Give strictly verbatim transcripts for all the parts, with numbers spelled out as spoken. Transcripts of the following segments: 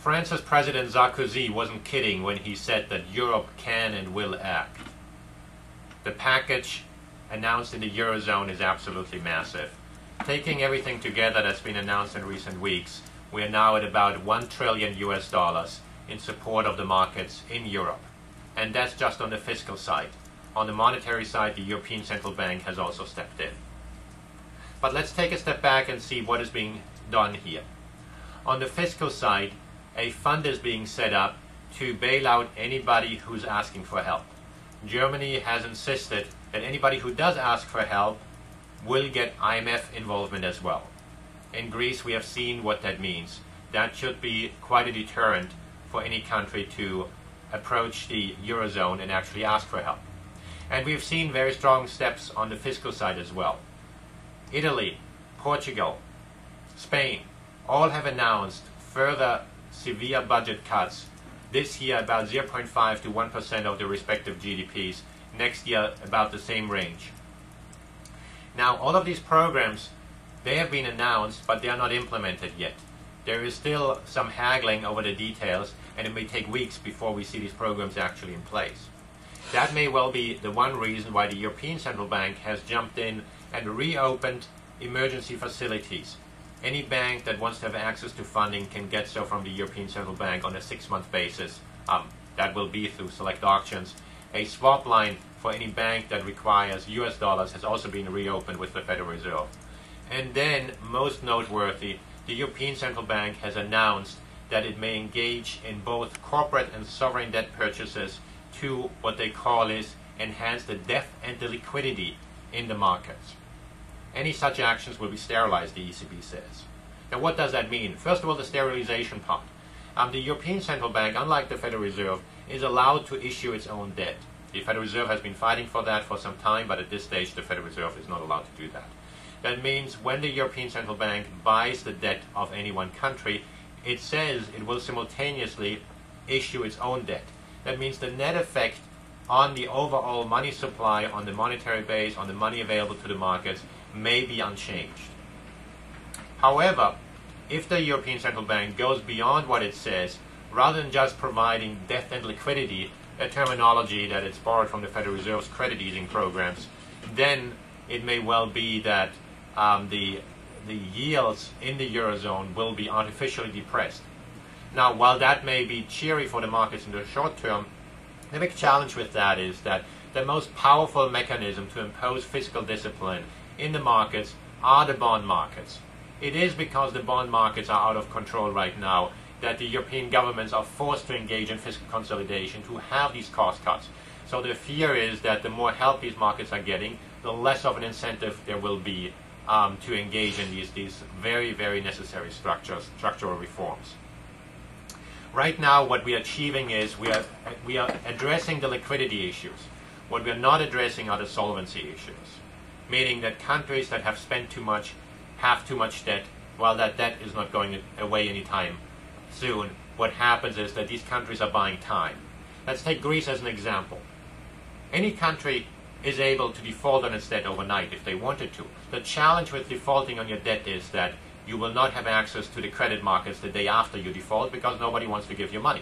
France's President Sarkozy wasn't kidding when he said that Europe can and will act. The package announced in the Eurozone is absolutely massive. Taking everything together that's been announced in recent weeks, we are now at about one trillion U S dollars in support of the markets in Europe. And that's just on the fiscal side. On the monetary side, the European Central Bank has also stepped in. But let's take a step back and see what is being done here. On the fiscal side, a fund is being set up to bail out anybody who's asking for help. Germany has insisted that anybody who does ask for help will get I M F involvement as well. In Greece, we have seen what that means. That should be quite a deterrent for any country to approach the Eurozone and actually ask for help. And we've seen very strong steps on the fiscal side as well. Italy, Portugal, Spain, all have announced further severe budget cuts. This year, about zero point five to one percent of the respective G D Ps. Next year, about the same range. Now, all of these programs, they have been announced, but they are not implemented yet. There is still some haggling over the details, and it may take weeks before we see these programs actually in place. That may well be the one reason why the European Central Bank has jumped in and reopened emergency facilities. Any bank that wants to have access to funding can get so from the European Central Bank on a six-month basis. Um, that will be through select auctions. A swap line for any bank that requires U S dollars has also been reopened with the Federal Reserve. And then, most noteworthy, the European Central Bank has announced that it may engage in both corporate and sovereign debt purchases to what they call is enhance the depth and the liquidity in the markets. Any such actions will be sterilized, the E C B says. Now, what does that mean? First of all, the sterilization part. Um, the European Central Bank, unlike the Federal Reserve, is allowed to issue its own debt. The Federal Reserve has been fighting for that for some time, but at this stage, the Federal Reserve is not allowed to do that. That means when the European Central Bank buys the debt of any one country, it says it will simultaneously issue its own debt. That means the net effect on the overall money supply, on the monetary base, on the money available to the markets may be unchanged. However, if the European Central Bank goes beyond what it says, rather than just providing depth and liquidity, a terminology that it's borrowed from the Federal Reserve's credit easing programs, then it may well be that um, the, the yields in the Eurozone will be artificially depressed. Now, while that may be cheery for the markets in the short term, the big challenge with that is that the most powerful mechanism to impose fiscal discipline in the markets are the bond markets. It is because the bond markets are out of control right now that the European governments are forced to engage in fiscal consolidation to have these cost cuts. So the fear is that the more help these markets are getting, the less of an incentive there will be um, to engage in these, these very, very necessary structures, structural reforms. Right now, what we are achieving is we are, we are addressing the liquidity issues. What we are not addressing are the solvency issues, meaning that countries that have spent too much have too much debt. While that debt is not going away anytime soon, what happens is that these countries are buying time. Let's take Greece as an example. Any country is able to default on its debt overnight if they wanted to. The challenge with defaulting on your debt is that you will not have access to the credit markets the day after you default because nobody wants to give you money.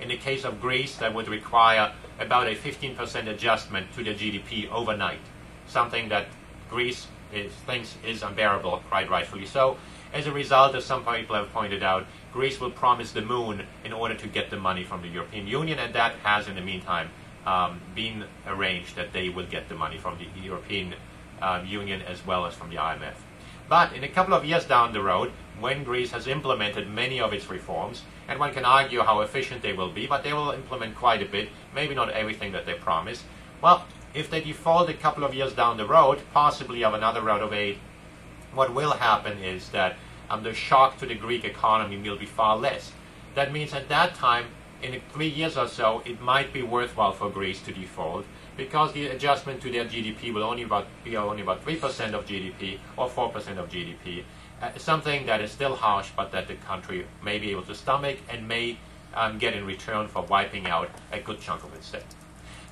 In the case of Greece, that would require about a fifteen percent adjustment to the G D P overnight, something that Greece is, thinks is unbearable, quite rightfully so. As a result, as some people have pointed out, Greece will promise the moon in order to get the money from the European Union, and that has, in the meantime, um, been arranged that they will get the money from the European uh, Union as well as from the I M F. But in a couple of years down the road, when Greece has implemented many of its reforms, and one can argue how efficient they will be, but they will implement quite a bit, maybe not everything that they promise. Well, if they default a couple of years down the road, possibly of another round of aid, what will happen is that um, the shock to the Greek economy will be far less. That means at that time, in three years or so, it might be worthwhile for Greece to default because the adjustment to their G D P will only about, be only about three percent of G D P or four percent of G D P, uh, something that is still harsh but that the country may be able to stomach and may um, get in return for wiping out a good chunk of its debt.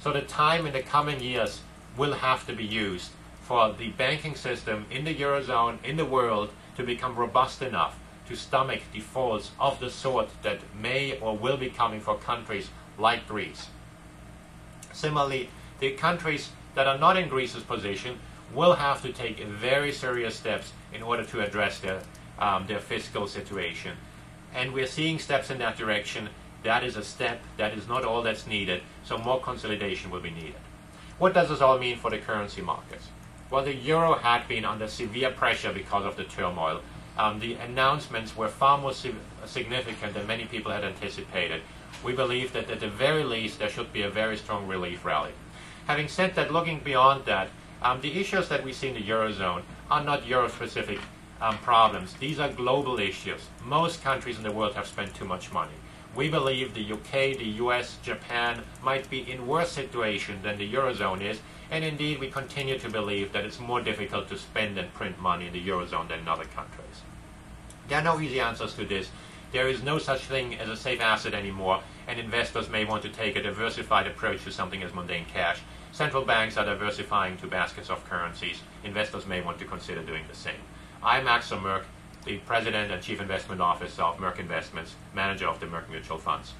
So the time in the coming years will have to be used for the banking system in the Eurozone, in the world, to become robust enough to stomach defaults of the sort that may or will be coming for countries like Greece. Similarly, the countries that are not in Greece's position will have to take very serious steps in order to address their, um, their fiscal situation. And we're seeing steps in that direction. That is a step. That is not all that's needed. So more consolidation will be needed. What does this all mean for the currency markets? Well, the euro had been under severe pressure because of the turmoil. Um, the announcements were far more significant than many people had anticipated. We believe that at the very least there should be a very strong relief rally. Having said that, looking beyond that, um, the issues that we see in the Eurozone are not Euro-specific um, problems. These are global issues. Most countries in the world have spent too much money. We believe the U K, the U S, Japan might be in worse situation than the Eurozone is, and indeed we continue to believe that it's more difficult to spend and print money in the Eurozone than in other countries. There are no easy answers to this. There is no such thing as a safe asset anymore, and investors may want to take a diversified approach to something as mundane cash. Central banks are diversifying to baskets of currencies. Investors may want to consider doing the same. I'm Axel Merck, the President and Chief Investment Officer of Merck Investments, manager of the Merck Mutual Funds.